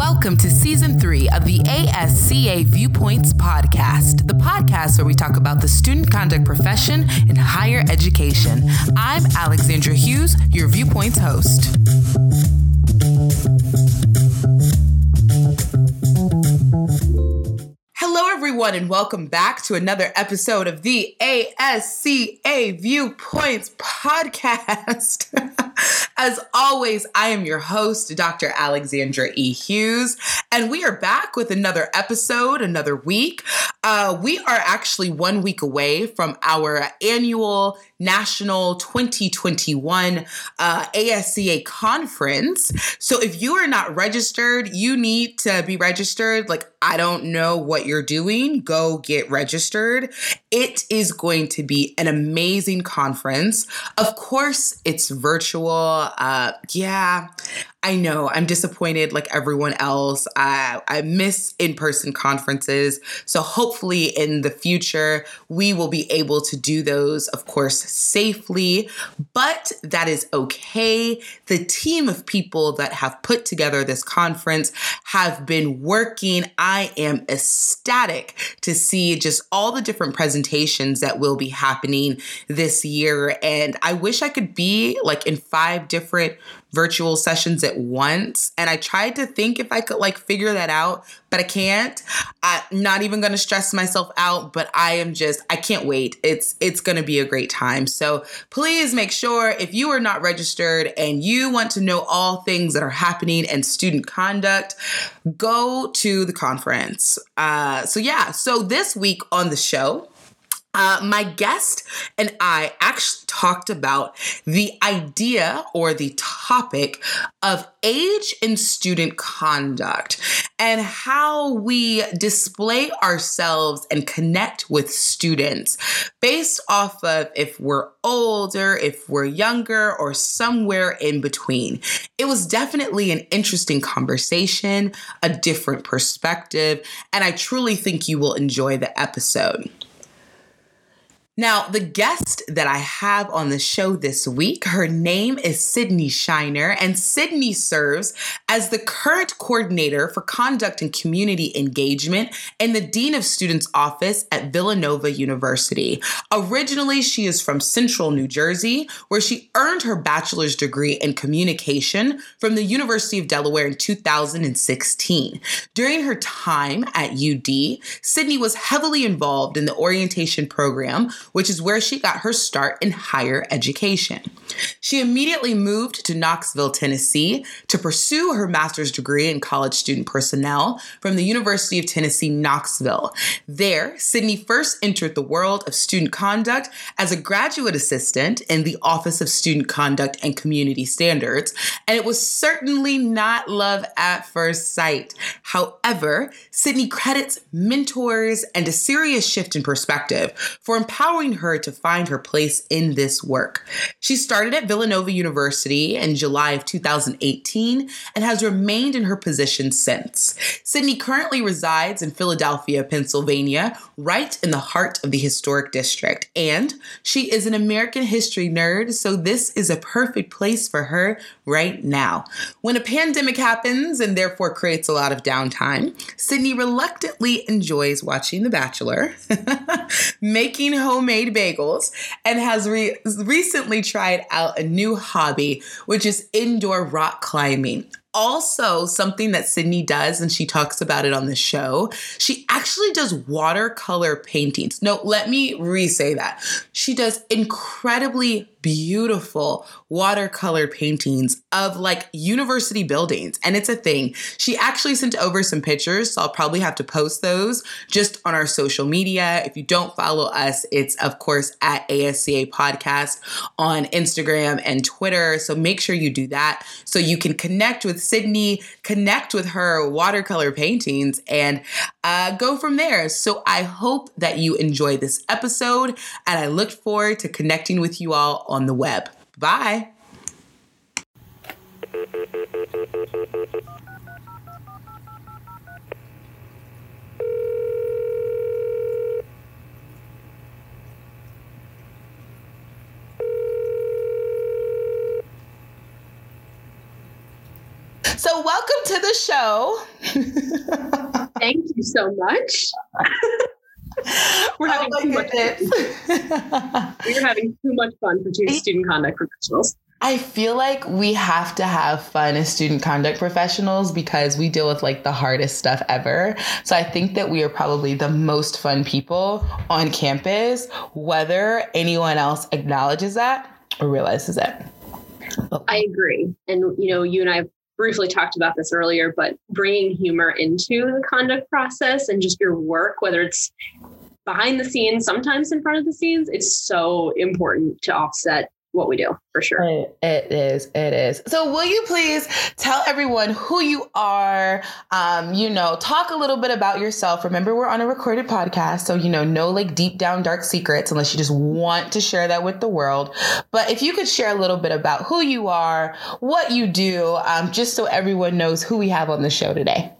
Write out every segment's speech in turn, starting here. Welcome to Season 3 of the ASCA Viewpoints Podcast, the podcast where we talk about the student conduct profession in higher education. I'm Alexandra Hughes, your Viewpoints host. Hello, everyone, and welcome back to another episode of the ASCA Viewpoints Podcast. As always, I am your host, Dr. Alexandra E. Hughes, and we are back with another episode, another week. We are actually 1 week away from our annual National 2021 ASCA Conference. So if you are not registered, you need to be registered. Like, I don't know what you're doing. Go get registered. It is going to be an amazing conference. Of course, it's virtual. Yeah, I know. I'm disappointed like everyone else. I miss in-person conferences. So hopefully in the future, we will be able to do those, of course, safely. But that is okay. The team of people that have put together this conference have been working. I am ecstatic to see just all the different presentations that will be happening this year. And I wish I could be like in 5 different virtual sessions at once. And I tried to think if I could like figure that out, but I can't. I'm not even going to stress myself out, but I can't wait. It's going to be a great time. So please make sure if you are not registered and you want to know all things that are happening and student conduct, go to the conference. So this week on the show, my guest and I actually talked about the idea or the topic of age in student conduct and how we display ourselves and connect with students based off of if we're older, if we're younger, or somewhere in between. It was definitely an interesting conversation, a different perspective, and I truly think you will enjoy the episode. Now, the guest that I have on the show this week, her name is Sydney Shiner, and Sydney serves as the current coordinator for conduct and community engagement and the Dean of Students Office at Villanova University. Originally, she is from Central New Jersey, where she earned her bachelor's degree in communication from the University of Delaware in 2016. During her time at UD, Sydney was heavily involved in the orientation program, which is where she got her start in higher education. She immediately moved to Knoxville, Tennessee to pursue her master's degree in college student personnel from the University of Tennessee, Knoxville. There, Sydney first entered the world of student conduct as a graduate assistant in the Office of Student Conduct and Community Standards, and it was certainly not love at first sight. However, Sydney credits mentors and a serious shift in perspective for empowering her to find her place in this work. She started at Villanova University in July of 2018 and has remained in her position since. Sydney currently resides in Philadelphia, Pennsylvania, right in the heart of the historic district. And she is an American history nerd, so this is a perfect place for her right now. When a pandemic happens and therefore creates a lot of downtime, Sydney reluctantly enjoys watching The Bachelor, making homemade bagels, and has recently tried out a new hobby, which is indoor rock climbing. Also, something that Sydney does, and she talks about it on the show, she actually does watercolor paintings. No, let me re-say that. She does incredibly beautiful watercolor paintings of like university buildings, and it's a thing. She actually sent over some pictures, so I'll probably have to post those just on our social media. If you don't follow us, it's of course at ASCA Podcast on Instagram and Twitter, so make sure you do that so you can connect with Sydney, connect with her watercolor paintings, and go from there. So I hope that you enjoy this episode, and I look forward to connecting with you all on the web. Bye. So welcome to the show. Thank you so much. We're having We're having too much fun for two student conduct professionals. I feel like we have to have fun as student conduct professionals because we deal with like the hardest stuff ever. So I think that we are probably the most fun people on campus, whether anyone else acknowledges that or realizes it. I agree. And, you know, you and I briefly talked about this earlier, but bringing humor into the conduct process and just your work, whether it's behind the scenes, sometimes in front of the scenes, it's so important to offset what we do, for sure. It is. So will you please tell everyone who you are, talk a little bit about yourself. Remember, we're on a recorded podcast, so, no like deep down dark secrets unless you just want to share that with the world. But if you could share a little bit about who you are, what you do, just so everyone knows who we have on the show today.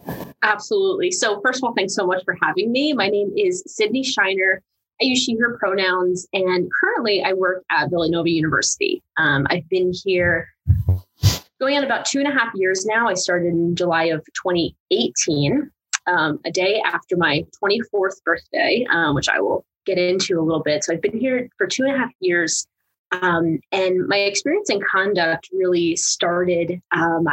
Absolutely. So first of all, thanks so much for having me. My name is Sydney Shiner. I use she, her pronouns, and currently I work at Villanova University. I've been here going on about 2.5 years now. I started in July of 2018, a day after my 24th birthday, which I will get into a little bit. So I've been here for 2.5 years. And my experience in conduct really started I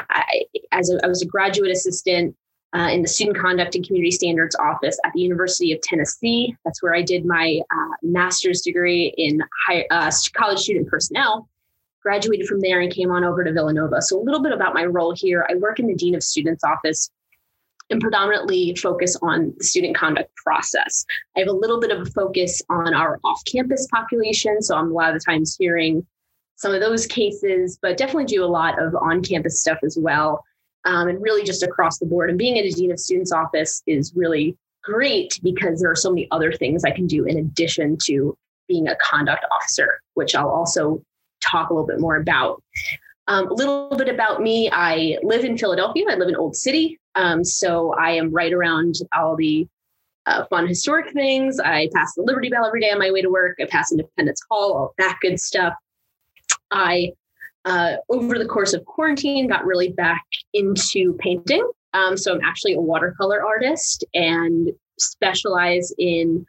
was a graduate assistant in the Student Conduct and Community Standards Office at the University of Tennessee. That's where I did my master's degree in college student personnel, graduated from there and came on over to Villanova. So a little bit about my role here. I work in the Dean of Students office and predominantly focus on the student conduct process. I have a little bit of a focus on our off-campus population. So I'm a lot of the times hearing some of those cases, but definitely do a lot of on-campus stuff as well. And really just across the board. And being at a Dean of Students office is really great because there are so many other things I can do in addition to being a conduct officer, which I'll also talk a little bit more about. A little bit about me. I live in Philadelphia. I live in Old City. So I am right around all the fun historic things. I pass the Liberty Bell every day on my way to work. I pass Independence Hall, all that good stuff. I over the course of quarantine, got really back into painting. So I'm actually a watercolor artist and specialize in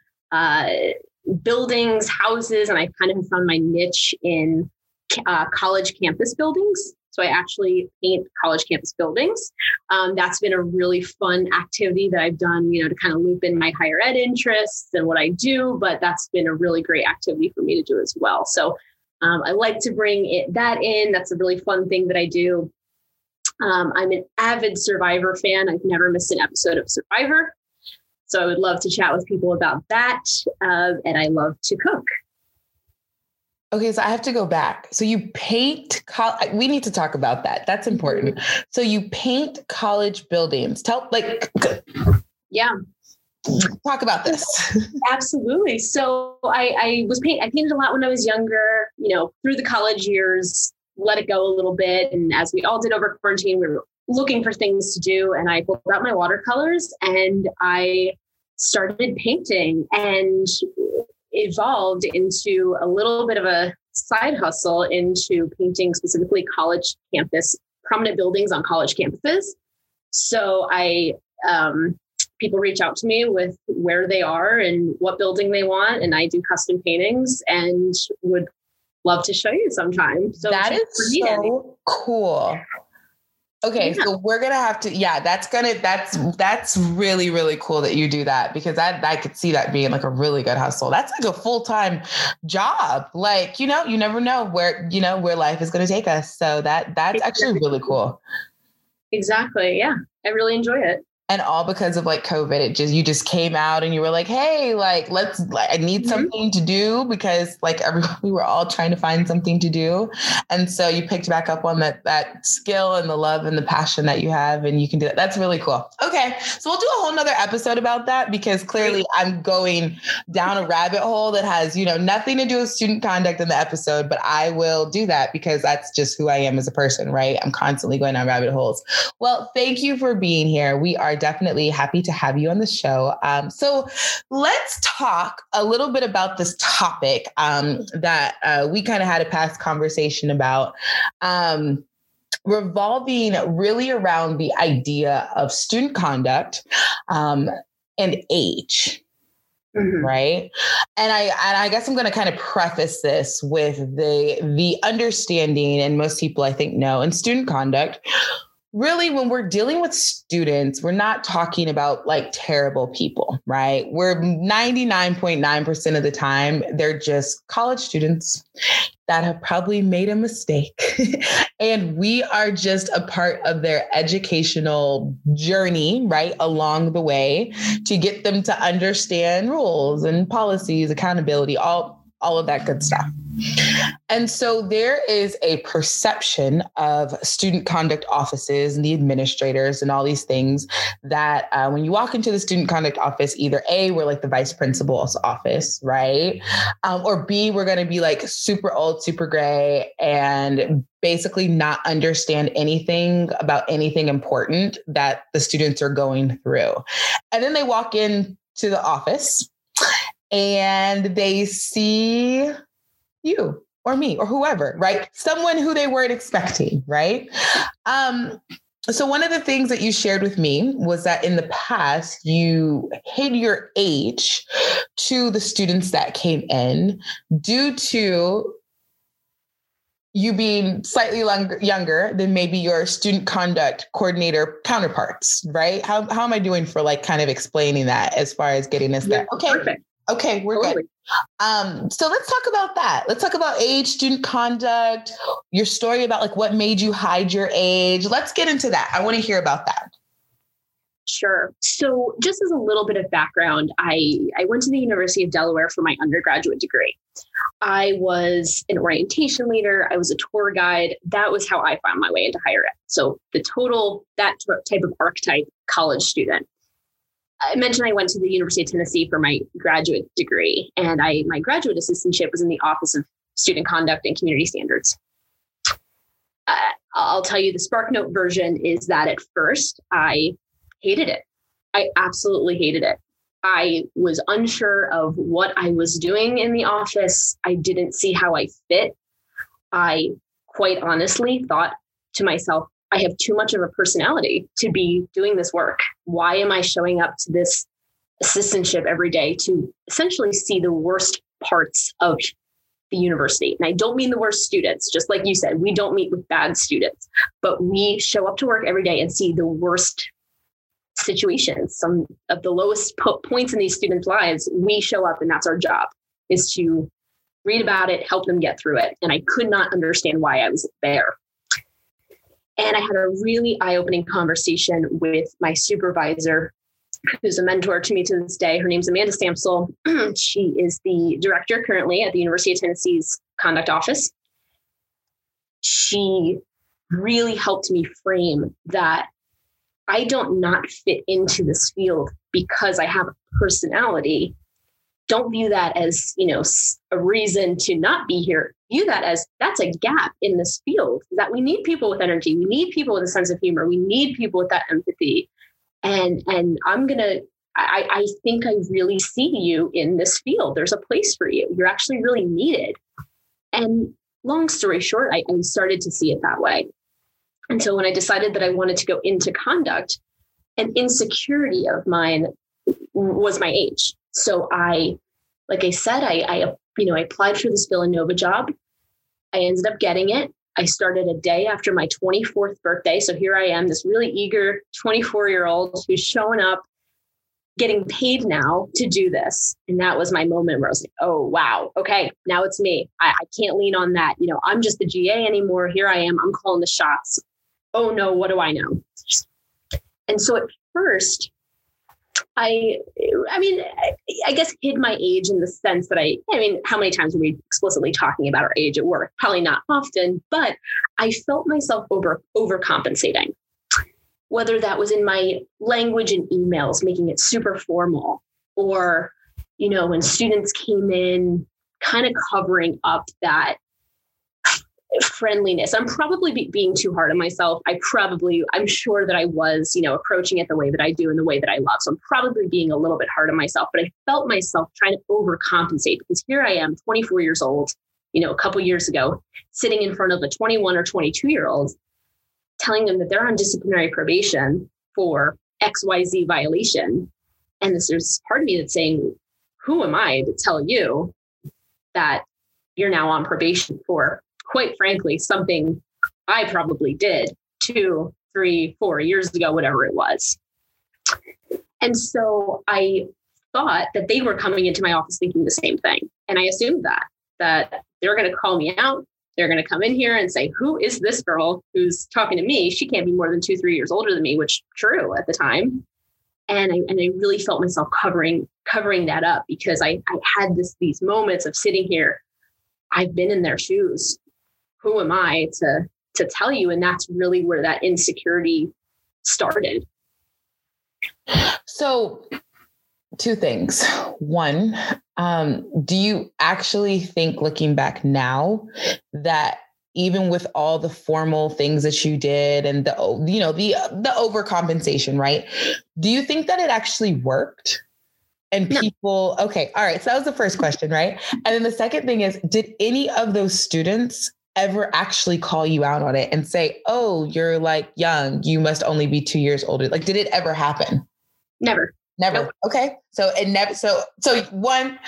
buildings, houses, and I kind of found my niche in college campus buildings. So I actually paint college campus buildings. That's been a really fun activity that I've done, to kind of loop in my higher ed interests and what I do, but that's been a really great activity for me to do as well. So I like to bring that in. That's a really fun thing that I do. I'm an avid Survivor fan. I've never missed an episode of Survivor. So I would love to chat with people about that. And I love to cook. Okay, so I have to go back. So you paint, we need to talk about that. That's important. So you paint college buildings. Yeah. Talk about this. Absolutely. So I painted a lot when I was younger, through the college years, let it go a little bit. And as we all did over quarantine, we were looking for things to do. And I pulled out my watercolors and I started painting and evolved into a little bit of a side hustle into painting specifically college campus, prominent buildings on college campuses. So people reach out to me with where they are and what building they want. And I do custom paintings and would love to show you sometime. So that is so cool. Okay. Yeah. So we're going to have to, that's really, really cool that you do that because I could see that being like a really good hustle. That's like a full-time job. You never know where life is going to take us. So that's actually really cool. Exactly. Yeah. I really enjoy it. And all because of COVID, you just came out and you were like, hey, I need something to do because everyone, we were all trying to find something to do. And so you picked back up on that skill and the love and the passion that you have and you can do that. That's really cool. Okay. So we'll do a whole nother episode about that because clearly I'm going down a rabbit hole that has, nothing to do with student conduct in the episode, but I will do that because that's just who I am as a person, right? I'm constantly going down rabbit holes. Well, thank you for being here. We are definitely happy to have you on the show. So let's talk a little bit about this topic that we kind of had a past conversation about. revolving really around the idea of student conduct and age. Mm-hmm. Right. And I guess I'm going to kind of preface this with the understanding, and most people I think know, in student conduct, really when we're dealing with students, we're not talking about like terrible people, right? We're 99.9% of the time, they're just college students that have probably made a mistake. And we are just a part of their educational journey, right, along the way to get them to understand rules and policies, accountability, all of that good stuff. And so there is a perception of student conduct offices and the administrators and all these things that when you walk into the student conduct office, either A, we're like the vice principal's office, right? Or B, we're going to be like super old, super gray, and basically not understand anything about anything important that the students are going through. And then they walk into the office and they see you or me or whoever, right? Someone who they weren't expecting, right? So one of the things that you shared with me was that in the past, you hid your age to the students that came in due to you being slightly younger than maybe your student conduct coordinator counterparts, right? How am I doing for like kind of explaining that as far as getting us there? Okay. Perfect. Okay, we're good. So let's talk about that. Let's talk about age, student conduct, your story about like what made you hide your age. Let's get into that. I want to hear about that. Sure. So just as a little bit of background, I went to the University of Delaware for my undergraduate degree. I was an orientation leader. I was a tour guide. That was how I found my way into higher ed. So the total, that type of archetype college student. I mentioned I went to the University of Tennessee for my graduate degree, and my graduate assistantship was in the Office of Student Conduct and Community Standards. I'll tell you, the SparkNote version is that at first I hated it. I absolutely hated it. I was unsure of what I was doing in the office. I didn't see how I fit. I quite honestly thought to myself, I have too much of a personality to be doing this work. Why am I showing up to this assistantship every day to essentially see the worst parts of the university? And I don't mean the worst students, just like you said, we don't meet with bad students, but we show up to work every day and see the worst situations, some of the lowest points in these students' lives. We show up, and that's our job, is to read about it, help them get through it. And I could not understand why I was there. And I had a really eye-opening conversation with my supervisor, who's a mentor to me to this day. Her name's Amanda Samsel. She is the director currently at the University of Tennessee's Conduct Office. She really helped me frame that I don't not fit into this field because I have a personality. Don't view that as, a reason to not be here. View that as, that's a gap in this field, that we need people with energy. We need people with a sense of humor. We need people with that empathy. And I think I really see you in this field. There's a place for you. You're actually really needed. And long story short, I started to see it that way. And so when I decided that I wanted to go into conduct, an insecurity of mine was my age. So I applied for this Villanova job. I ended up getting it. I started a day after my 24th birthday. So here I am, this really eager 24-year-old who's showing up, getting paid now to do this. And that was my moment where I was like, oh, wow. Okay, now it's me. I can't lean on that. I'm just the GA anymore. Here I am. I'm calling the shots. Oh no, what do I know? And so at first, I guess hid my age in the sense that how many times are we explicitly talking about our age at work? Probably not often, but I felt myself overcompensating, whether that was in my language and emails, making it super formal, or, when students came in, kind of covering up that friendliness. I'm probably being too hard on myself. I'm sure that I was, approaching it the way that I do and the way that I love. So I'm probably being a little bit hard on myself, but I felt myself trying to overcompensate, because here I am, 24 years old, a couple years ago, sitting in front of a 21 or 22-year-old telling them that they're on disciplinary probation for XYZ violation. And there's part of me that's saying, who am I to tell you that you're now on probation for, quite frankly, something I probably did 2, 3, 4 years ago, whatever it was. And so I thought that they were coming into my office thinking the same thing. And I assumed that they're going to call me out. They're going to come in here and say, who is this girl who's talking to me? She can't be more than 2, 3 years older than me, which true at the time. And I really felt myself covering that up because I had these moments of sitting here. I've been in their shoes. Who am I to tell you? And that's really where that insecurity started. So 2 things. 1, do you actually think, looking back now, that even with all the formal things that you did and the overcompensation, right? Do you think that it actually worked? And people, no. Okay. All right. So that was the first question, right? And then the second thing is, did any of those students ever actually call you out on it and say, oh, you're like young, you must only be 2 years older? Like, did it ever happen? Never. Nope. Okay. So it never, so 1,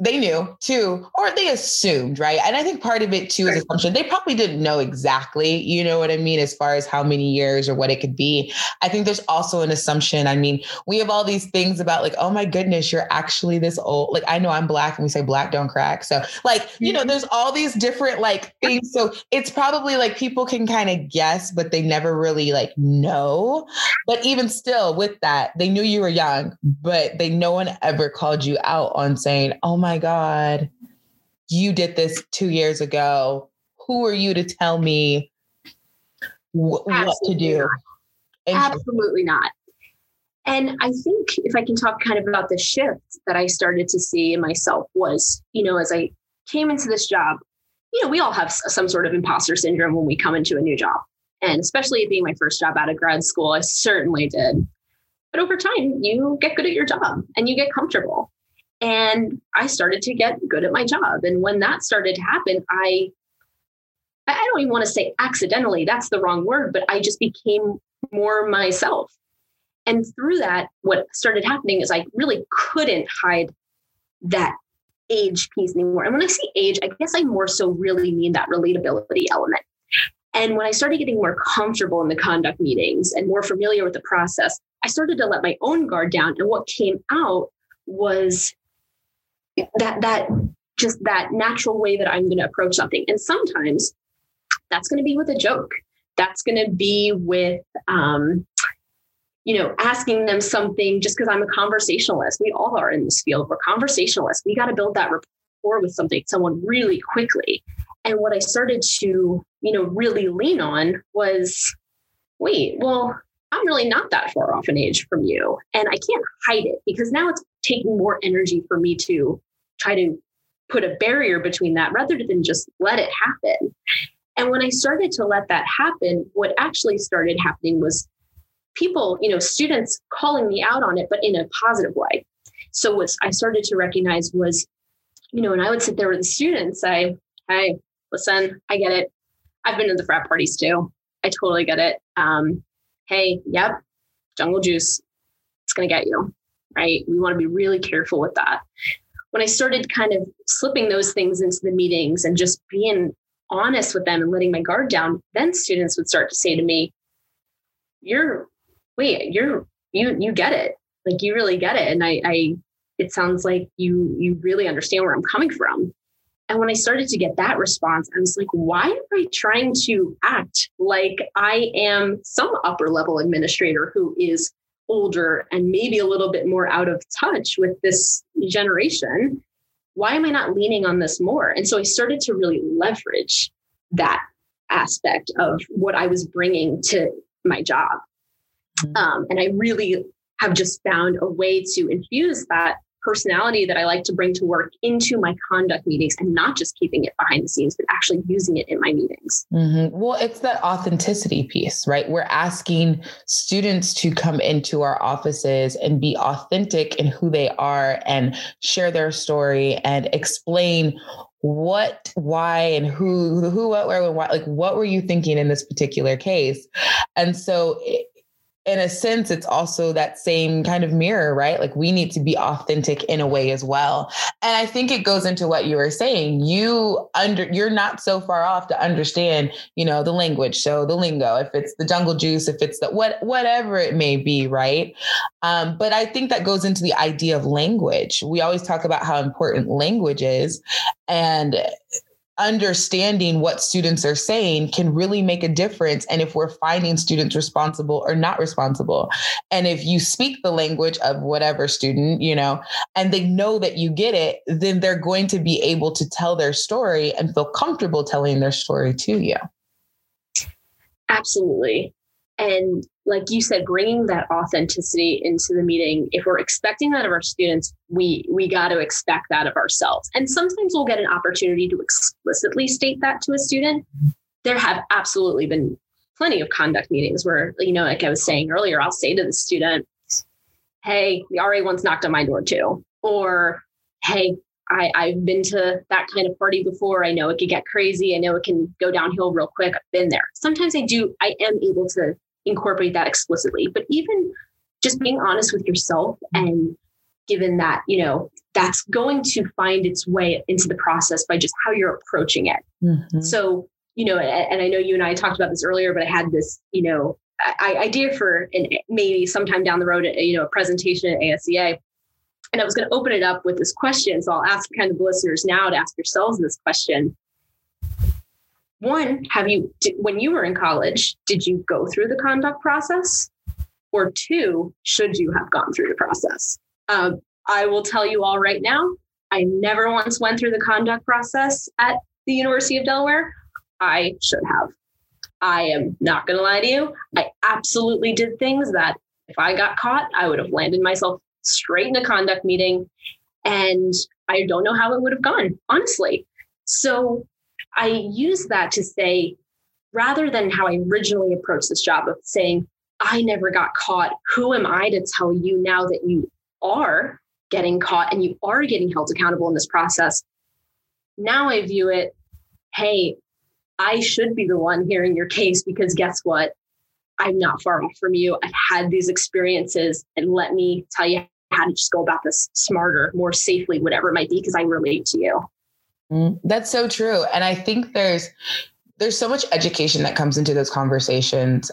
they knew, 2, or they assumed, right? And I think part of it too is assumption. They probably didn't know exactly, you know what I mean, as far as how many years or what it could be. I think there's also an assumption. I mean, we have all these things about like, oh my goodness, you're actually this old. Like, I know I'm Black and we say Black don't crack. So like, you know, there's all these different like things. So it's probably like people can kind of guess, but they never really like know. But even still with that, they knew you were young, but no one ever called you out on saying, oh my God, you did this 2 years ago. Who are you to tell me what to do? Absolutely not. And I think if I can talk kind of about the shift that I started to see in myself was, you know, as I came into this job, you know, we all have some sort of imposter syndrome when we come into a new job. And especially it being my first job out of grad school, I certainly did. But over time, you get good at your job and you get comfortable. And I started to get good at my job. And when that started to happen, I don't even want to say accidentally, that's the wrong word, but I just became more myself. And through that, what started happening is I really couldn't hide that age piece anymore. And when I say age, I guess I more so really mean that relatability element. And when I started getting more comfortable in the conduct meetings and more familiar with the process, I started to let my own guard down. And what came out was that just that natural way that I'm going to approach something. And sometimes that's going to be with a joke. That's going to be with, you know, asking them something just because I'm a conversationalist. We all are in this field. We're conversationalists. We got to build that rapport with someone really quickly. And what I started to, you know, really lean on was, wait, well, I'm really not that far off in age from you. And I can't hide it because now it's taking more energy for me to try to put a barrier between that rather than just let it happen. And when I started to let that happen, what actually started happening was people, you know, students calling me out on it, but in a positive way. So what I started to recognize was, you know, and I would sit there with the students, say, hey, listen, I get it. I've been to the frat parties too. I totally get it. Hey, yep, jungle juice, it's going to get you, right? We want to be really careful with that. When I started kind of slipping those things into the meetings and just being honest with them and letting my guard down, then students would start to say to me, you get it. Like, you really get it. And it sounds like you really understand where I'm coming from. And when I started to get that response, I was like, why am I trying to act like I am some upper level administrator who is older and maybe a little bit more out of touch with this generation? Why am I not leaning on this more? And so I started to really leverage that aspect of what I was bringing to my job. And I really have just found a way to infuse that personality that I like to bring to work into my conduct meetings and not just keeping it behind the scenes, but actually using it in my meetings. Mm-hmm. Well, it's that authenticity piece, right? We're asking students to come into our offices and be authentic in who they are and share their story and explain what, why, and who, what, where, when, why, like, what were you thinking in this particular case? And so in a sense, it's also that same kind of mirror, right? Like, we need to be authentic in a way as well. And I think it goes into what you were saying. You're not so far off to understand, you know, the language. So the lingo, if it's the jungle juice, if it's the whatever it may be, right? But I think that goes into the idea of language. We always talk about how important language is, and understanding what students are saying can really make a difference. And if we're finding students responsible or not responsible, and if you speak the language of whatever student, you know, and they know that you get it, then they're going to be able to tell their story and feel comfortable telling their story to you. Absolutely. And like you said, bringing that authenticity into the meeting, if we're expecting that of our students, we got to expect that of ourselves. And sometimes we'll get an opportunity to explicitly state that to a student. There have absolutely been plenty of conduct meetings where, you know, like I was saying earlier, I'll say to the student, hey, the RA once knocked on my door too. Or, hey, I've been to that kind of party before. I know it could get crazy. I know it can go downhill real quick. I've been there. Sometimes I am able to incorporate that explicitly, but even just being honest with yourself and given that, you know, that's going to find its way into the process by just how you're approaching it. Mm-hmm. So, you know, and I know you and I talked about this earlier, but I had this, you know, idea for maybe sometime down the road, you know, a presentation at ASCA. And I was going to open it up with this question. So I'll ask kind of the listeners now to ask yourselves this question. One, when you were in college, did you go through the conduct process? Or two, should you have gone through the process? I will tell you all right now, I never once went through the conduct process at the University of Delaware. I should have. I am not going to lie to you. I absolutely did things that if I got caught, I would have landed myself straight in a conduct meeting. And I don't know how it would have gone, honestly. So I use that to say, rather than how I originally approached this job of saying, I never got caught, who am I to tell you now that you are getting caught and you are getting held accountable in this process? Now I view it, hey, I should be the one hearing your case, because guess what? I'm not far off from you. I've had these experiences, and let me tell you how to just go about this smarter, more safely, whatever it might be, because I relate to you. That's so true. And I think there's so much education that comes into those conversations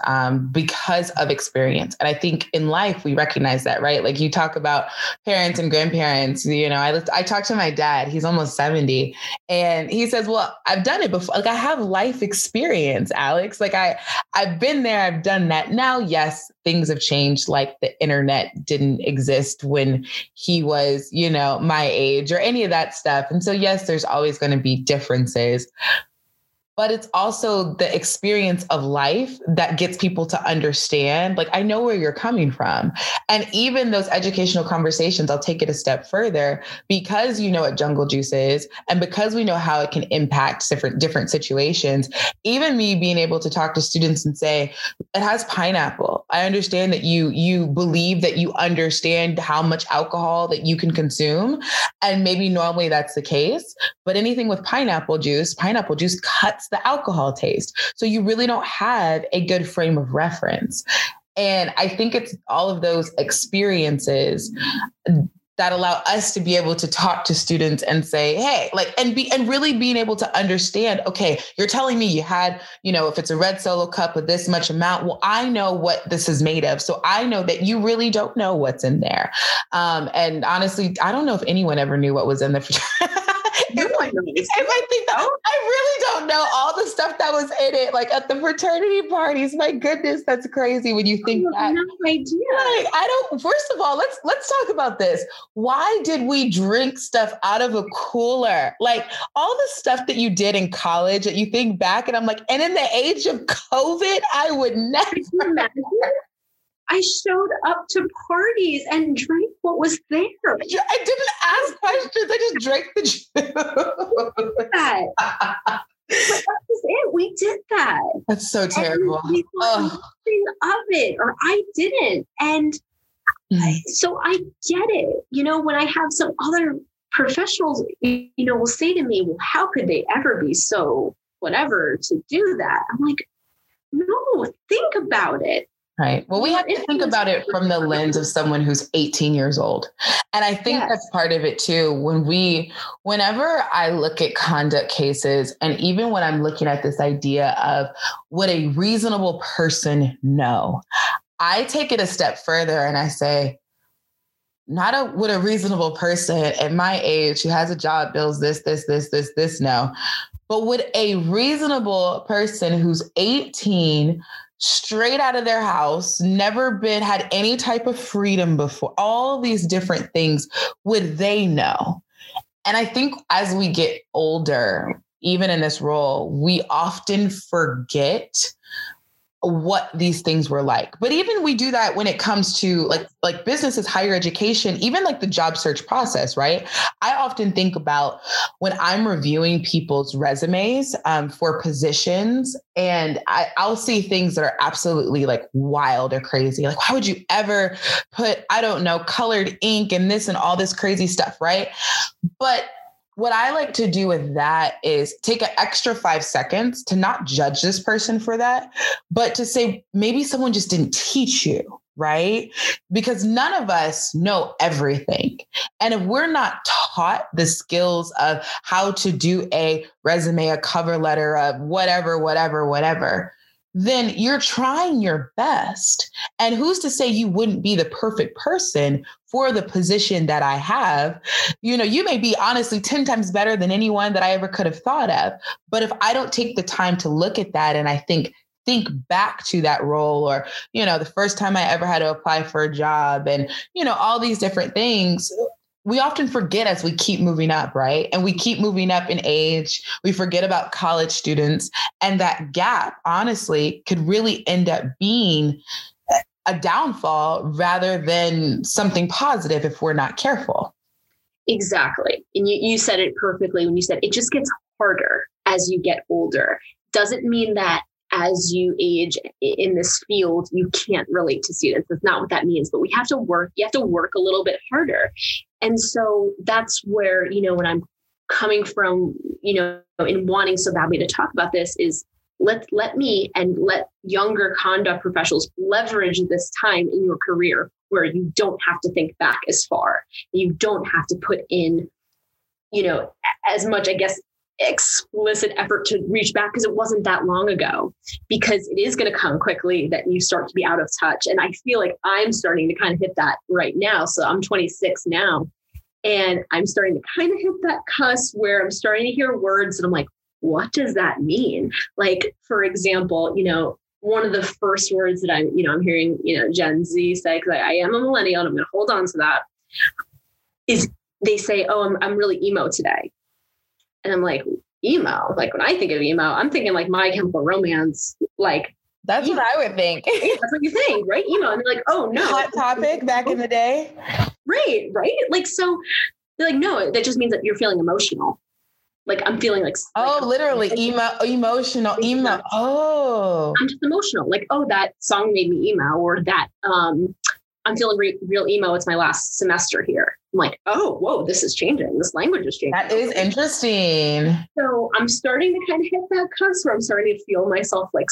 because of experience. And I think in life, we recognize that, right? Like, you talk about parents and grandparents, you know, I talked to my dad, he's almost 70, and he says, well, I've done it before. Like, I have life experience, Alex. Like, I've been there, I've done that. Now, yes, things have changed. Like, the internet didn't exist when he was, you know, my age or any of that stuff. And so, yes, there's always going to be differences, but it's also the experience of life that gets people to understand, like, I know where you're coming from. And even those educational conversations, I'll take it a step further, because you know what jungle juice is, and because we know how it can impact different situations. Even me being able to talk to students and say, it has pineapple. I understand that you believe that you understand how much alcohol that you can consume. And maybe normally that's the case, but anything with pineapple juice cuts the alcohol taste. So you really don't have a good frame of reference. And I think it's all of those experiences that allow us to be able to talk to students and say, hey, like, and really being able to understand, okay, you're telling me you had, you know, if it's a red Solo cup with this much amount, well, I know what this is made of. So I know that you really don't know what's in there. And honestly, I don't know if anyone ever knew what was in there. I really don't know all the stuff that was in it, like at the fraternity parties. My goodness, that's crazy when you think that. No idea. Like, first of all, let's talk about this. Why did we drink stuff out of a cooler? Like, all the stuff that you did in college that you think back, and I'm like, and in the age of COVID, I would never. I showed up to parties and drank what was there. Yeah, I didn't ask questions. I just drank the juice. That was it. We did that. That's so terrible. And we thought nothing of it, or I didn't. And so I get it. You know, when I have some other professionals, will say to me, well, how could they ever be so whatever to do that? I'm like, no, think about it. Right. Well, we have to think about it from the lens of someone who's 18 years old. And I think that's part of it too. Whenever I look at conduct cases, and even when I'm looking at this idea of would a reasonable person know, I take it a step further and I say, would a reasonable person at my age who has a job, bills, this, know, but would a reasonable person who's 18 straight out of their house, had any type of freedom before, all these different things, would they know? And I think as we get older, even in this role, we often forget what these things were like. But even we do that when it comes to like businesses, higher education, even like the job search process, right? I often think about when I'm reviewing people's resumes for positions, and I'll see things that are absolutely like wild or crazy. Like, why would you ever put, colored ink and this and all this crazy stuff, right? But what I like to do with that is take an extra 5 seconds to not judge this person for that, but to say, maybe someone just didn't teach you, right? Because none of us know everything. And if we're not taught the skills of how to do a resume, a cover letter, a whatever, then you're trying your best. And who's to say you wouldn't be the perfect person for the position that I have? You may be honestly 10 times better than anyone that I ever could have thought of. But if I don't take the time to look at that, and I think back to that role, or, the first time I ever had to apply for a job, and, all these different things, we often forget as we keep moving up, right? And we keep moving up in age. We forget about college students. And that gap, honestly, could really end up being a downfall rather than something positive if we're not careful. Exactly. And you said it perfectly when you said it just gets harder as you get older. Doesn't mean that as you age in this field, you can't relate to students. That's not what that means, but you have to work a little bit harder. And so that's where, when I'm coming from, in wanting so badly to talk about this is let me and let younger conduct professionals leverage this time in your career where you don't have to think back as far. You don't have to put in, as much, I guess, explicit effort to reach back because it wasn't that long ago, because it is going to come quickly that you start to be out of touch. And I feel like I'm starting to kind of hit that right now. So I'm 26 now, and I'm starting to kind of hit that cusp where I'm starting to hear words and I'm like, what does that mean? Like, for example, one of the first words that I'm hearing, Gen Z say, because I am a millennial and I'm going to hold on to that, is they say, oh, I'm really emo today. And I'm like, emo? Like, when I think of emo, I'm thinking like My Chemical Romance. Like, that's emo. What I would think. That's what you think, right? Emo. And they're like, oh no. Hot topic back in the day. Right. Like, so they're like, no, that just means that you're feeling emotional. Like, I'm feeling like, literally emotional. Oh, I'm just emotional. Like, oh, that song made me emo, or that, I'm feeling real emo. It's my last semester here. I'm like, oh, whoa, this is changing. This language is changing. That is interesting. So I'm starting to kind of hit that cusp where I'm starting to feel myself like,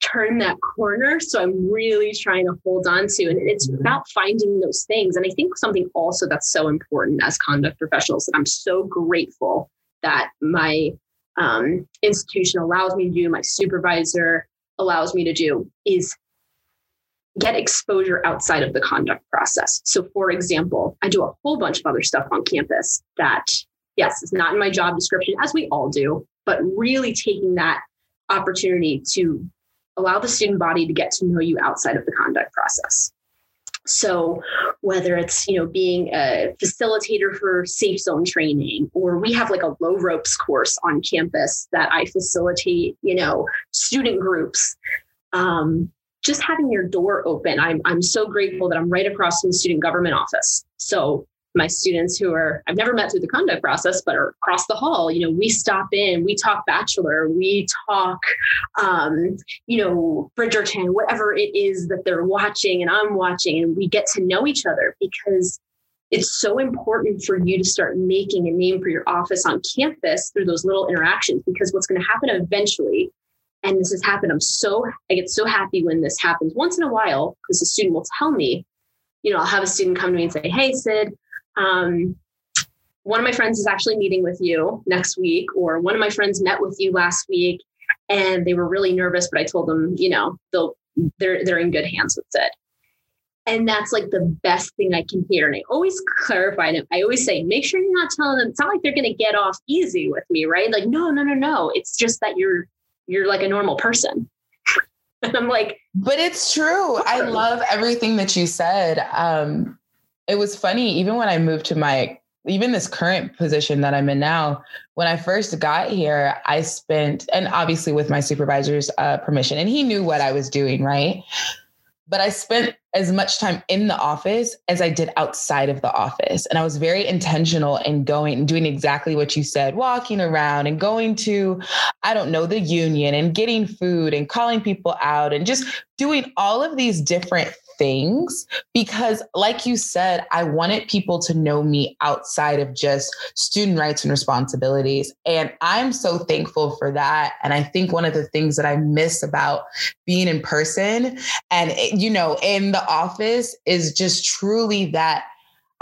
turn that corner. So I'm really trying to hold on to, and it's about finding those things. And I think something also that's so important as conduct professionals that I'm so grateful that my institution allows me to do, my supervisor allows me to do, is get exposure outside of the conduct process. So for example, I do a whole bunch of other stuff on campus that, yes, is not in my job description, as we all do, but really taking that opportunity to allow the student body to get to know you outside of the conduct process. So whether it's, being a facilitator for safe zone training, or we have like a low ropes course on campus that I facilitate, student groups, just having your door open. I'm so grateful that I'm right across from the student government office. So my students who I've never met through the conduct process, but are across the hall, we stop in, we talk Bachelor, we talk, Bridgerton, whatever it is that they're watching and I'm watching, and we get to know each other, because it's so important for you to start making a name for your office on campus through those little interactions, because what's going to happen eventually, and this has happened, I get so happy when this happens once in a while, because a student will tell me, you know, I'll have a student come to me and say, hey, Sid, one of my friends is actually meeting with you next week, or one of my friends met with you last week and they were really nervous, but I told them, you know, they're in good hands with Sid. And that's like the best thing I can hear. And I always clarify it. I always say, make sure you're not telling them, it's not like they're going to get off easy with me, right? Like, no. It's just that you're like a normal person. And I'm like, but it's true. Okay. I love everything that you said. It was funny, even when I moved to even this current position that I'm in now, when I first got here, I spent, and obviously with my supervisor's permission, and he knew what I was doing, right? But I spent as much time in the office as I did outside of the office. And I was very intentional in going and doing exactly what you said, walking around and going to, I don't know, the union and getting food and calling people out and just doing all of these different things, because like you said, I wanted people to know me outside of just student rights and responsibilities. And I'm so thankful for that. And I think one of the things that I miss about being in person and, you know, in the office is just truly that.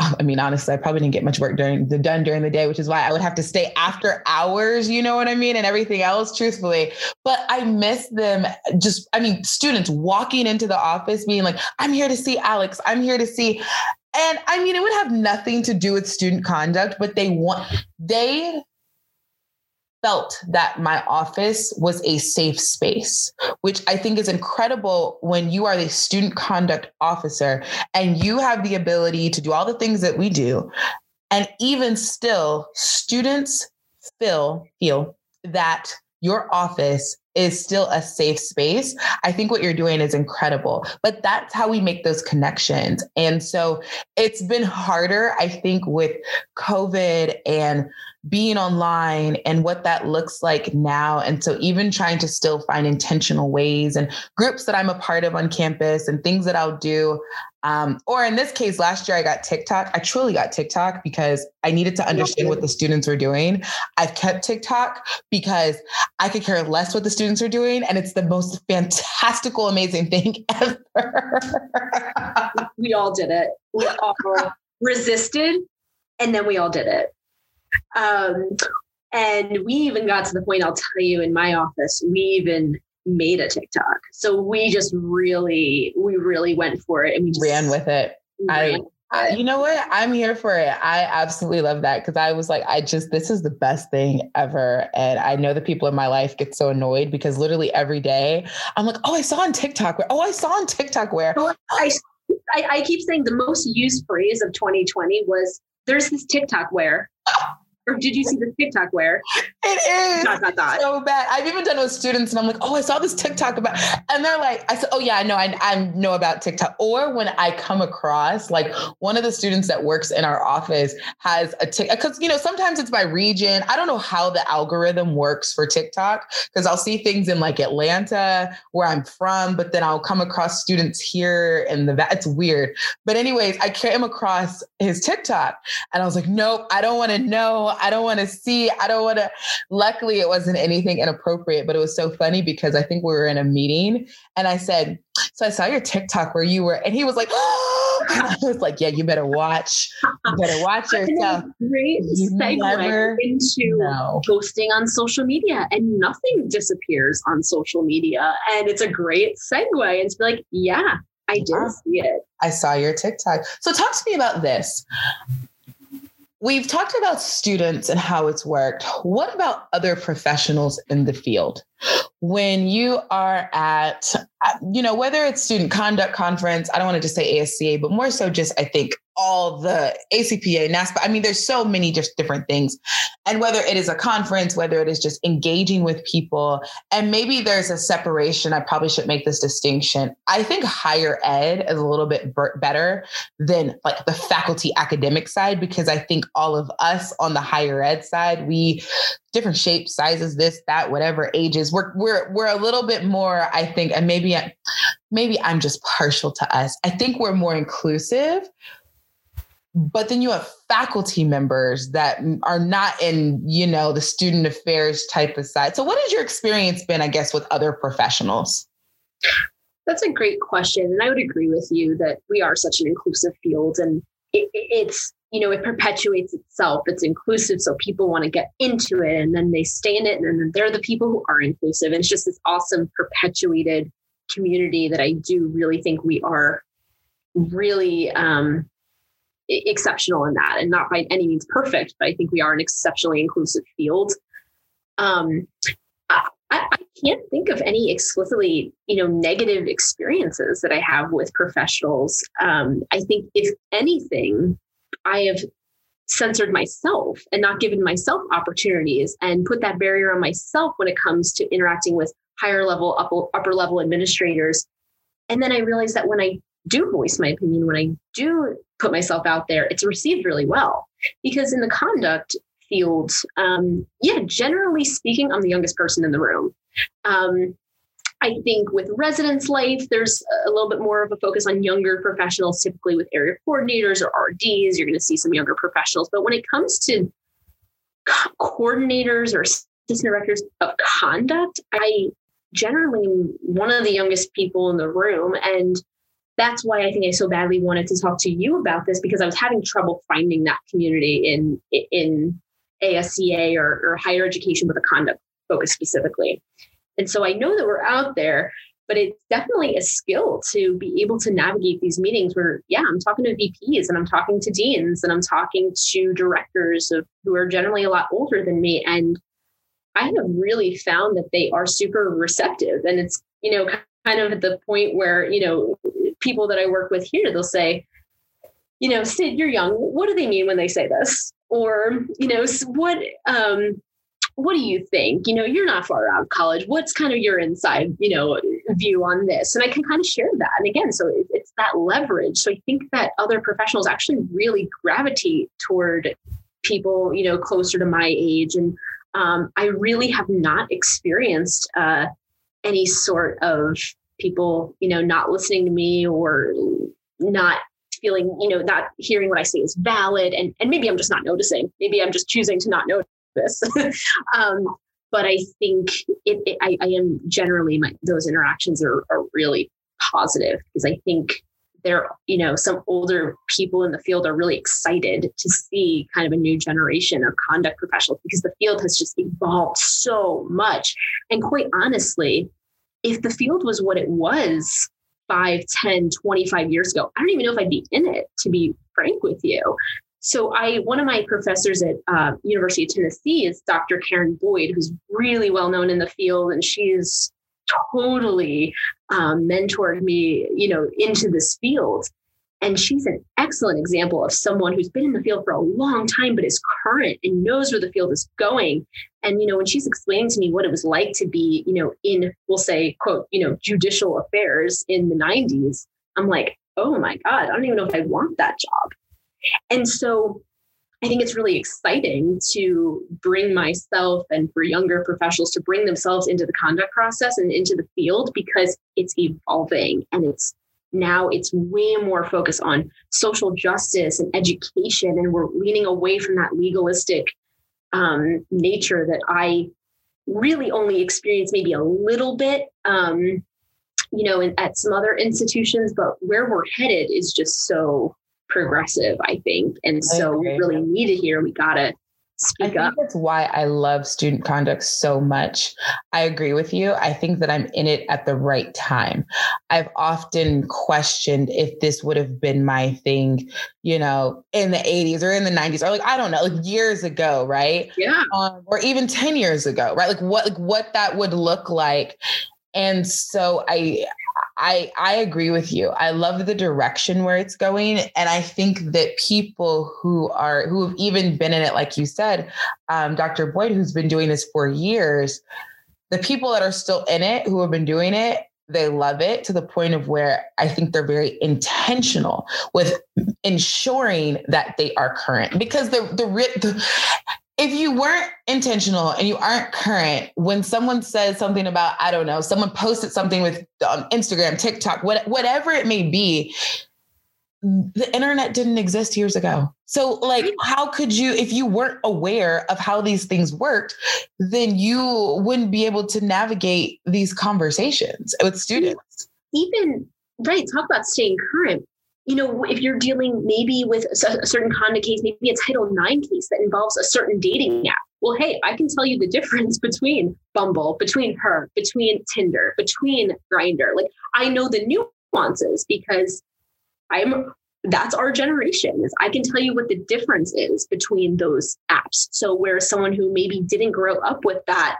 I mean, honestly, I probably didn't get much work done during the day, which is why I would have to stay after hours, you know what I mean? And everything else, truthfully. But I miss them just, I mean, students walking into the office being like, I'm here to see Alex. I'm here to see. And I mean, it would have nothing to do with student conduct, but they felt that my office was a safe space, which I think is incredible when you are the student conduct officer and you have the ability to do all the things that we do. And even still, students feel that your office is still a safe space. I think what you're doing is incredible, but that's how we make those connections. And so it's been harder, I think, with COVID and being online and what that looks like now. And so even trying to still find intentional ways and groups that I'm a part of on campus and things that I'll do. Or in this case, last year I got TikTok. I truly got TikTok because I needed to understand what the students were doing. I've kept TikTok because I could care less what the students are doing. And it's the most fantastical, amazing thing ever. We all did it. We all resisted. And then we all did it. And we even got to the point, I'll tell you, in my office, we even made a TikTok. So we just really went for it. And we just ran with it. You know what? I'm here for it. I absolutely love that. Cause I was like, this is the best thing ever. And I know the people in my life get so annoyed because literally every day I'm like, I saw on TikTok where I keep saying the most used phrase of 2020 was there's this TikTok where. Or did you see this TikTok where? It is so bad. I've even done it with students and I'm like, I saw this TikTok about, and they're like, I said, oh yeah, I know about TikTok. Or when I come across, like one of the students that works in our office has a TikTok, cause you know, sometimes it's by region. I don't know how the algorithm works for TikTok, cause I'll see things in like Atlanta where I'm from, but then I'll come across students here and it's weird. But anyways, I came across his TikTok and I was like, nope, I don't want to know. I don't want to see. I don't want to. Luckily, it wasn't anything inappropriate, but it was so funny because I think we were in a meeting and I said, so I saw your TikTok where you were, and he was like, oh! I was like, yeah, you better watch. You better watch yourself. Great segue into posting on social media, and nothing disappears on social media. And it's a great segue. And to be like, yeah, I did see it. I saw your TikTok. So talk to me about this. We've talked about students and how it's worked. What about other professionals in the field? When you are at, you know, whether it's student conduct conference, I don't want to just say ASCA, but more so just, I think all the ACPA, NASPA, I mean, there's so many just different things. And whether it is a conference, whether it is just engaging with people, and maybe there's a separation, I probably should make this distinction. I think higher ed is a little bit better than like the faculty academic side, because I think all of us on the higher ed side, we different shapes, sizes, this, that, whatever, ages, we're a little bit more, I think, and maybe I'm just partial to us. I think we're more inclusive. But then you have faculty members that are not in, you know, the student affairs type of side. So what has your experience been, I guess, with other professionals? That's a great question. And I would agree with you that we are such an inclusive field, and it's, you know, it perpetuates itself. It's inclusive. So people want to get into it, and then they stay in it, and then they're the people who are inclusive. And it's just this awesome perpetuated community that I do really think we are really exceptional in that, and not by any means perfect, but I think we are an exceptionally inclusive field. I can't think of any explicitly, you know, negative experiences that I have with professionals. I think if anything, I have censored myself and not given myself opportunities and put that barrier on myself when it comes to interacting with higher level, upper level administrators. And then I realized that when I do voice my opinion, when I do put myself out there, it's received really well. Because in the conduct field, generally speaking, I'm the youngest person in the room. I think with residence life, there's a little bit more of a focus on younger professionals, typically with area coordinators or RDs, you're going to see some younger professionals. But when it comes to coordinators or assistant directors of conduct, I generally one of the youngest people in the room. And that's why I think I so badly wanted to talk to you about this, because I was having trouble finding that community in ASCA or higher education with a conduct focus specifically. And so I know that we're out there, but it's definitely a skill to be able to navigate these meetings where, yeah, I'm talking to VPs and I'm talking to deans and I'm talking to directors who are generally a lot older than me. And I have really found that they are super receptive. And it's, you know, kind of at the point where, you know, people that I work with here, they'll say, you know, Sid, you're young. What do they mean when they say this? Or, you know, what do you think? You know, you're not far out of college. What's kind of your inside, you know, view on this? And I can kind of share that. And again, so it's that leverage. So I think that other professionals actually really gravitate toward people, you know, closer to my age. And I really have not experienced any sort of people, you know, not listening to me or not feeling, you know, not hearing what I say is valid. And maybe I'm just not noticing. Maybe I'm just choosing to not notice this. But I think I am generally, those interactions are really positive, because I think there, you know, some older people in the field are really excited to see kind of a new generation of conduct professionals, because the field has just evolved so much. And quite honestly, if the field was what it was 5, 10, 25 years ago, I don't even know if I'd be in it, to be frank with you. So one of my professors at University of Tennessee is Dr. Karen Boyd, who's really well known in the field. And she's totally mentored me, you know, into this field. And she's an excellent example of someone who's been in the field for a long time, but is current and knows where the field is going. And, you know, when she's explaining to me what it was like to be, you know, in, we'll say, quote, you know, judicial affairs in the 90s, I'm like, oh my God, I don't even know if I want that job. And so I think it's really exciting to bring myself and for younger professionals to bring themselves into the conduct process and into the field, because it's evolving, and it's way more focused on social justice and education. And we're leaning away from that legalistic nature that I really only experienced maybe a little bit, you know, at some other institutions, but where we're headed is just so progressive, I think. And so we really need it here. We got to speak up. That's why I love student conduct so much. I agree with you. I think that I'm in it at the right time. I've often questioned if this would have been my thing, you know, in the 80s or in the 90s, or like, I don't know, like years ago. Right. Yeah. Or even 10 years ago. Right. Like what that would look like. And so I agree with you. I love the direction where it's going. And I think that people who have even been in it, like you said, Dr. Boyd, who's been doing this for years, the people that are still in it, who have been doing it, they love it to the point of where I think they're very intentional with ensuring that they are current, because if you weren't intentional and you aren't current, when someone says something about, I don't know, someone posted something with Instagram, TikTok, whatever it may be, the internet didn't exist years ago. So like, how could you, if you weren't aware of how these things worked, then you wouldn't be able to navigate these conversations with students. Even, right, talk about staying current. You know, if you're dealing maybe with a certain kind of case, maybe a Title IX case that involves a certain dating app. Well, hey, I can tell you the difference between Bumble, between Her, between Tinder, between Grindr. Like, I know the nuances because that's our generation. Is I can tell you what the difference is between those apps. So where someone who maybe didn't grow up with that,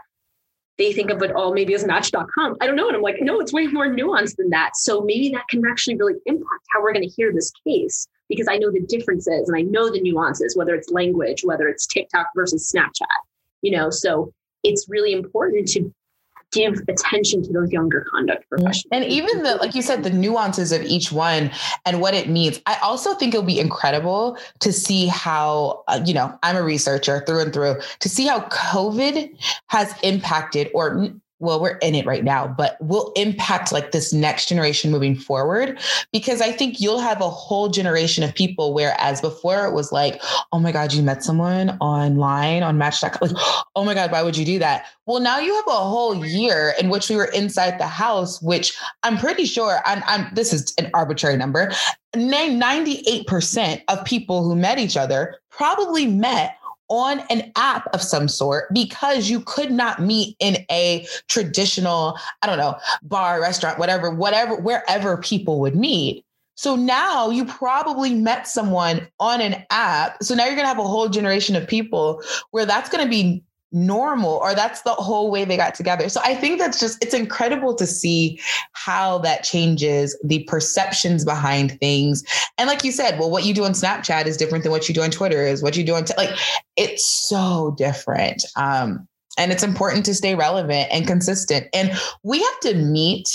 they think of it all maybe as match.com. I don't know. And I'm like, no, it's way more nuanced than that. So maybe that can actually really impact how we're going to hear this case because I know the differences and I know the nuances, whether it's language, whether it's TikTok versus Snapchat, you know, so it's really important to give attention to those younger conduct professionals. And even the, like you said, the nuances of each one and what it means. I also think it'll be incredible to see how, you know, I'm a researcher through and through, to see how COVID has impacted or, well, we're in it right now, but will impact like this next generation moving forward, because I think you'll have a whole generation of people, whereas before it was like, oh my God, you met someone online on Match.com. Like, oh my God, why would you do that? Well, now you have a whole year in which we were inside the house, which I'm pretty sure this is an arbitrary number. 98% of people who met each other probably met on an app of some sort because you could not meet in a traditional, I don't know, bar, restaurant, whatever, wherever people would meet. So now you probably met someone on an app. So now you're going to have a whole generation of people where that's going to be normal, or that's the whole way they got together. So I think that's just, it's incredible to see how that changes the perceptions behind things. And like you said, well, what you do on Snapchat is different than what you do on Twitter is what you do on, like, it's so different. And it's important to stay relevant and consistent. And we have to meet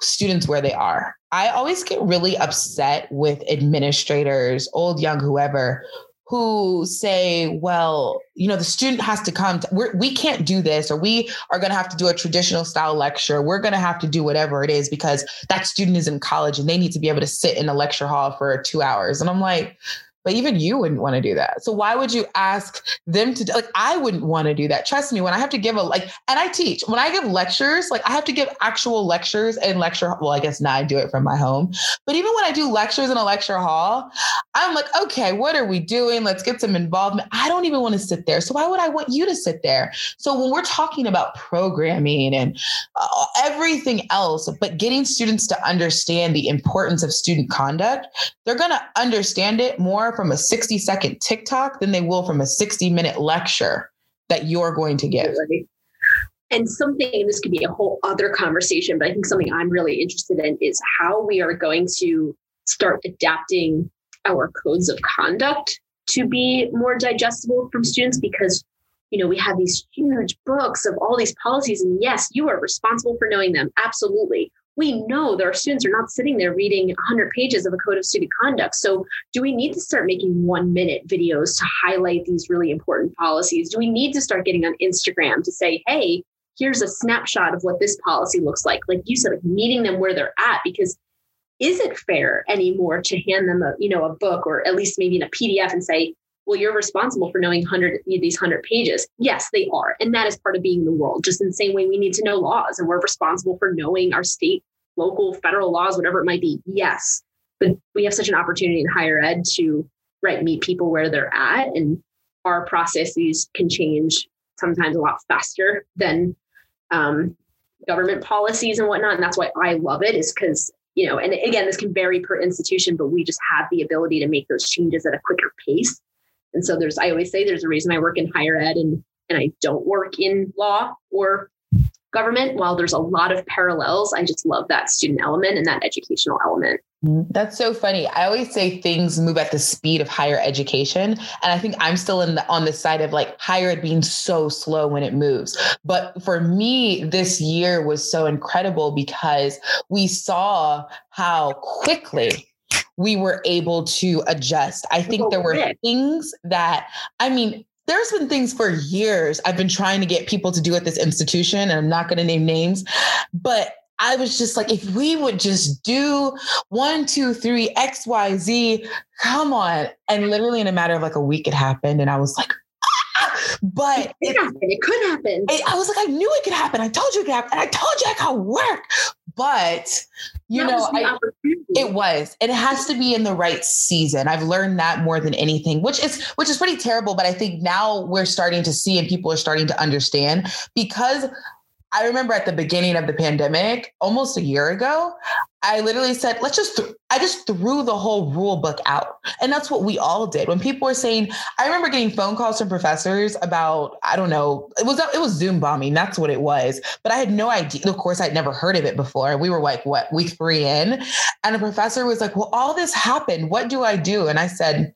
students where they are. I always get really upset with administrators, old, young, whoever, who say, well, you know, the student has to come, we can't do this, or we are going to have to do a traditional style lecture. We're going to have to do whatever it is because that student is in college and they need to be able to sit in a lecture hall for 2 hours. And I'm like, but even you wouldn't want to do that. So why would you ask them to, like, I wouldn't want to do that. Trust me, when I have to give and I teach, when I give lectures, like I have to give actual lectures and lecture. Well, I guess now I do it from my home, but even when I do lectures in a lecture hall, I'm like, okay, what are we doing? Let's get some involvement. I don't even want to sit there. So why would I want you to sit there? So when we're talking about programming and everything else, but getting students to understand the importance of student conduct, they're going to understand it more from a 60-second TikTok than they will from a 60-minute lecture that you're going to give. And something, this could be a whole other conversation, but I think something I'm really interested in is how we are going to start adapting our codes of conduct to be more digestible from students, because, you know, we have these huge books of all these policies, and yes, you are responsible for knowing them. Absolutely. We know that our students are not sitting there reading 100 pages of a code of student conduct. So do we need to start making 1-minute videos to highlight these really important policies? Do we need to start getting on Instagram to say, hey, here's a snapshot of what this policy looks like? Like you said, like meeting them where they're at, because is it fair anymore to hand them a book, or at least maybe in a PDF, and say, well, you're responsible for knowing these 100 pages. Yes, they are. And that is part of being the world, just in the same way we need to know laws and we're responsible for knowing our state, local, federal laws, whatever it might be. Yes. But we have such an opportunity in higher ed to meet people where they're at, and our processes can change sometimes a lot faster than government policies and whatnot. And that's why I love it, is because, you know, and again, this can vary per institution, but we just have the ability to make those changes at a quicker pace. And so I always say there's a reason I work in higher ed and I don't work in law or government. While there's a lot of parallels, I just love that student element and that educational element. That's so funny. I always say things move at the speed of higher education. And I think I'm still on the side of like higher ed being so slow when it moves. But for me, this year was so incredible because we saw how quickly we were able to adjust. I think there were things that, I mean, there's been things for years I've been trying to get people to do at this institution, and I'm not going to name names, but I was just like, if we would just do 1, 2, 3, X, Y, Z, come on. And literally in a matter of like a week, it happened. And I was like, ah! But it could happen. I was like, I knew it could happen. I told you it could happen. And I told you I could work. But, it has to be in the right season. I've learned that more than anything, which is pretty terrible. But I think now we're starting to see and people are starting to understand, because I remember at the beginning of the pandemic, almost a year ago, I literally said, I just threw the whole rule book out. And that's what we all did. When people were saying, I remember getting phone calls from professors about, I don't know, it was Zoom bombing. That's what it was. But I had no idea. Of course, I'd never heard of it before. We were like, what, week 3 in? And a professor was like, well, all this happened. What do I do? And I said,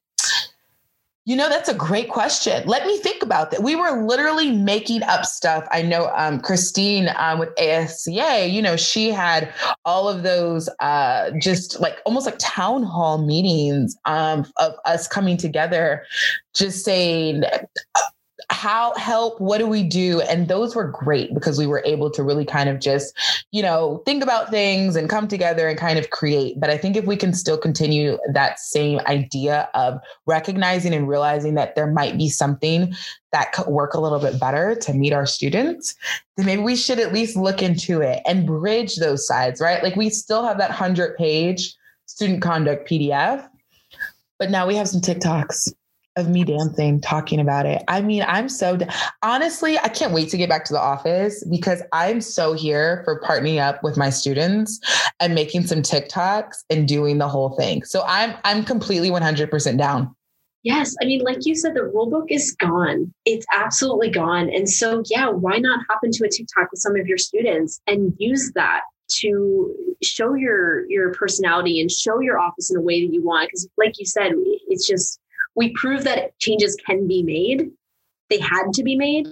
that's a great question. Let me think about that. We were literally making up stuff. I know Christine with ASCA, she had all of those just like almost like town hall meetings of us coming together, just saying, what do we do? And those were great because we were able to really kind of just, think about things and come together and kind of create. But I think if we can still continue that same idea of recognizing and realizing that there might be something that could work a little bit better to meet our students, then maybe we should at least look into it and bridge those sides, right? Like we still have that 100-page student conduct PDF, but now we have some TikToks of me dancing, talking about it. I mean, I'm so, honestly, I can't wait to get back to the office because I'm so here for partnering up with my students and making some TikToks and doing the whole thing. So I'm completely 100% down. Yes. I mean, like you said, the rule book is gone. It's absolutely gone. And so, why not hop into a TikTok with some of your students and use that to show your personality and show your office in a way that you want? Because like you said, it's just, we proved that changes can be made. They had to be made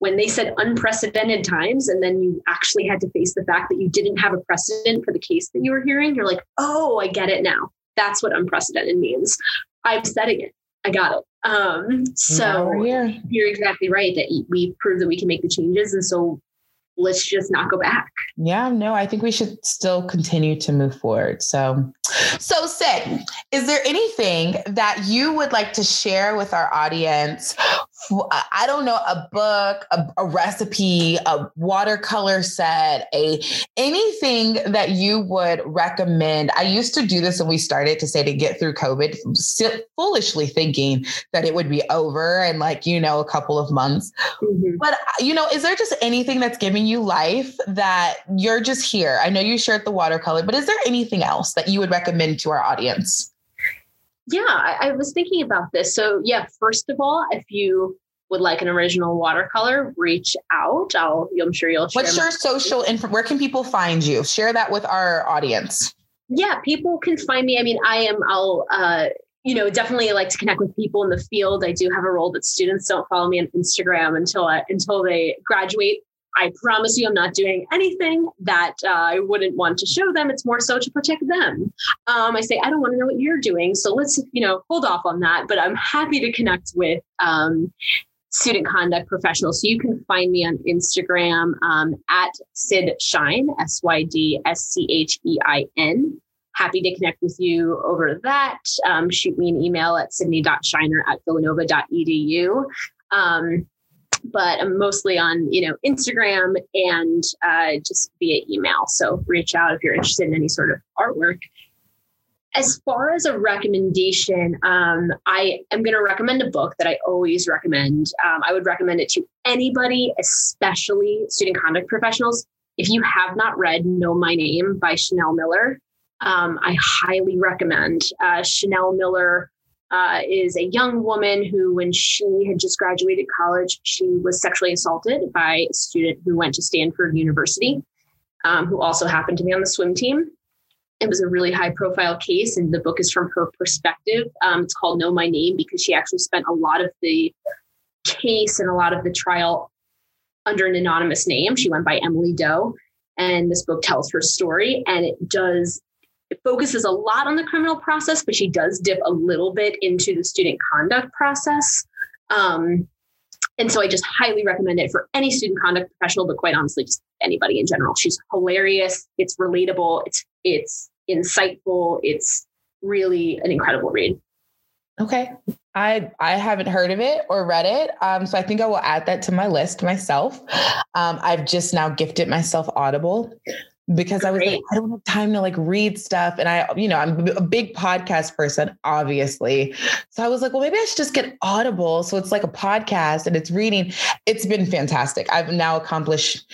when they said unprecedented times. And then you actually had to face the fact that you didn't have a precedent for the case that you were hearing. You're like, oh, I get it now. That's what unprecedented means. I'm setting it. I got it. You're exactly right that we proved that we can make the changes. And so let's just not go back. Yeah, no, I think we should still continue to move forward. So Sid, is there anything that you would like to share with our audience? I don't know, a book, a recipe, a watercolor set, anything that you would recommend. I used to do this when we started to get through COVID, foolishly thinking that it would be over in a couple of months. Mm-hmm. But, is there just anything that's giving you life that you're just here? I know you shared the watercolor, but is there anything else that you would recommend to our audience? Yeah, I was thinking about this. So first of all, if you would like an original watercolor, reach out. I'm sure you'll share. What's your social info? Where can people find you? Share that with our audience. Yeah, people can find me. I mean, I'll definitely like to connect with people in the field. I do have a role that students don't follow me on Instagram until they graduate. I promise you I'm not doing anything that I wouldn't want to show them. It's more so to protect them. I say, I don't want to know what you're doing. So let's, hold off on that. But I'm happy to connect with student conduct professionals. So you can find me on Instagram at Syd Shine, SYDSCHEIN. Happy to connect with you over that. Shoot me an email at sydney.shiner@villanova.edu. But I'm mostly on, Instagram and just via email. So reach out if you're interested in any sort of artwork. As far as a recommendation, I am going to recommend a book that I always recommend. I would recommend it to anybody, especially student conduct professionals. If you have not read Know My Name by Chanel Miller, I highly recommend. Chanel Miller is a young woman who, when she had just graduated college, she was sexually assaulted by a student who went to Stanford University, who also happened to be on the swim team. It was a really high profile case, and the book is from her perspective. It's called Know My Name because she actually spent a lot of the case and a lot of the trial under an anonymous name. She went by Emily Doe, and this book tells her story, and it focuses a lot on the criminal process, but she does dip a little bit into the student conduct process. And so I just highly recommend it for any student conduct professional, but quite honestly, just anybody in general. She's hilarious. It's relatable. It's insightful. It's really an incredible read. Okay. I haven't heard of it or read it. So I think I will add that to my list myself. I've just now gifted myself Audible because I was like, I don't have time to like read stuff. And I'm a big podcast person, obviously. So I was like, well, maybe I should just get Audible. So it's like a podcast and it's reading. It's been fantastic. I've now accomplished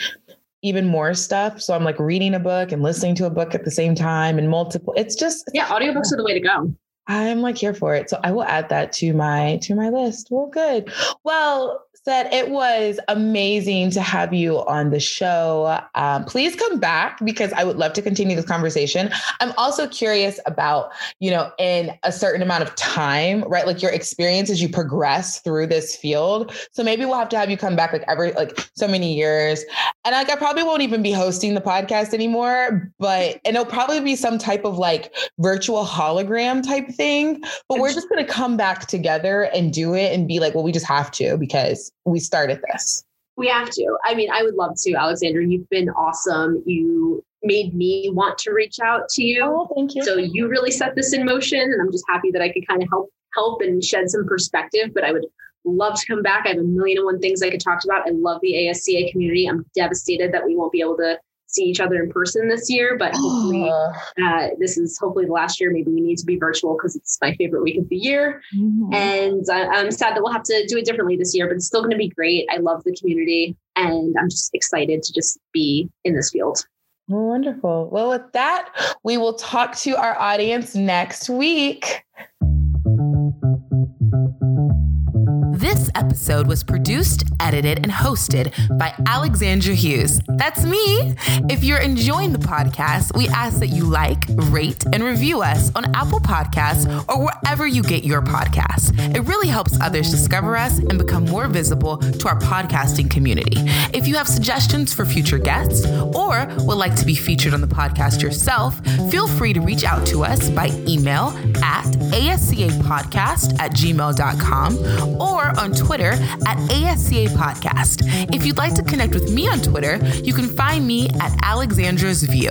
even more stuff. So I'm like reading a book and listening to a book at the same time and multiple. It's just, yeah, audiobooks are the way to go. I'm like here for it. So I will add that to my list. Well, good. Well, said, it was amazing to have you on the show. Please come back because I would love to continue this conversation. I'm also curious about, in a certain amount of time, right? Like your experience as you progress through this field. So maybe we'll have to have you come back like every, like so many years. And like, I probably won't even be hosting the podcast anymore, and it'll probably be some type of like virtual hologram type thing, but we're just going to come back together and do it and be like, well, we just have to, because we started this. We have to. I mean, I would love to, Alexandra. You've been awesome. You made me want to reach out to you. Oh, thank you. So you really set this in motion, and I'm just happy that I could kind of help and shed some perspective. But I would love to come back. I have a million and one things I could talk about. I love the ASCA community. I'm devastated that we won't be able to see each other in person this year, but hopefully, this is hopefully the last year. Maybe we need to be virtual because it's my favorite week of the year. Mm-hmm. And I'm sad that we'll have to do it differently this year, but it's still going to be great. I love the community and I'm just excited to just be in this field. Well, wonderful. Well, with that, we will talk to our audience next week. This episode was produced, edited, and hosted by Alexandra Hughes. That's me. If you're enjoying the podcast, we ask that you like, rate, and review us on Apple Podcasts or wherever you get your podcasts. It really helps others discover us and become more visible to our podcasting community. If you have suggestions for future guests or would like to be featured on the podcast yourself, feel free to reach out to us by email at ascapodcast@gmail.com or on Twitter at ASCA Podcast. If you'd like to connect with me on Twitter, you can find me at Alexandra's View.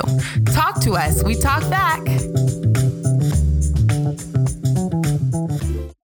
Talk to us. We talk back.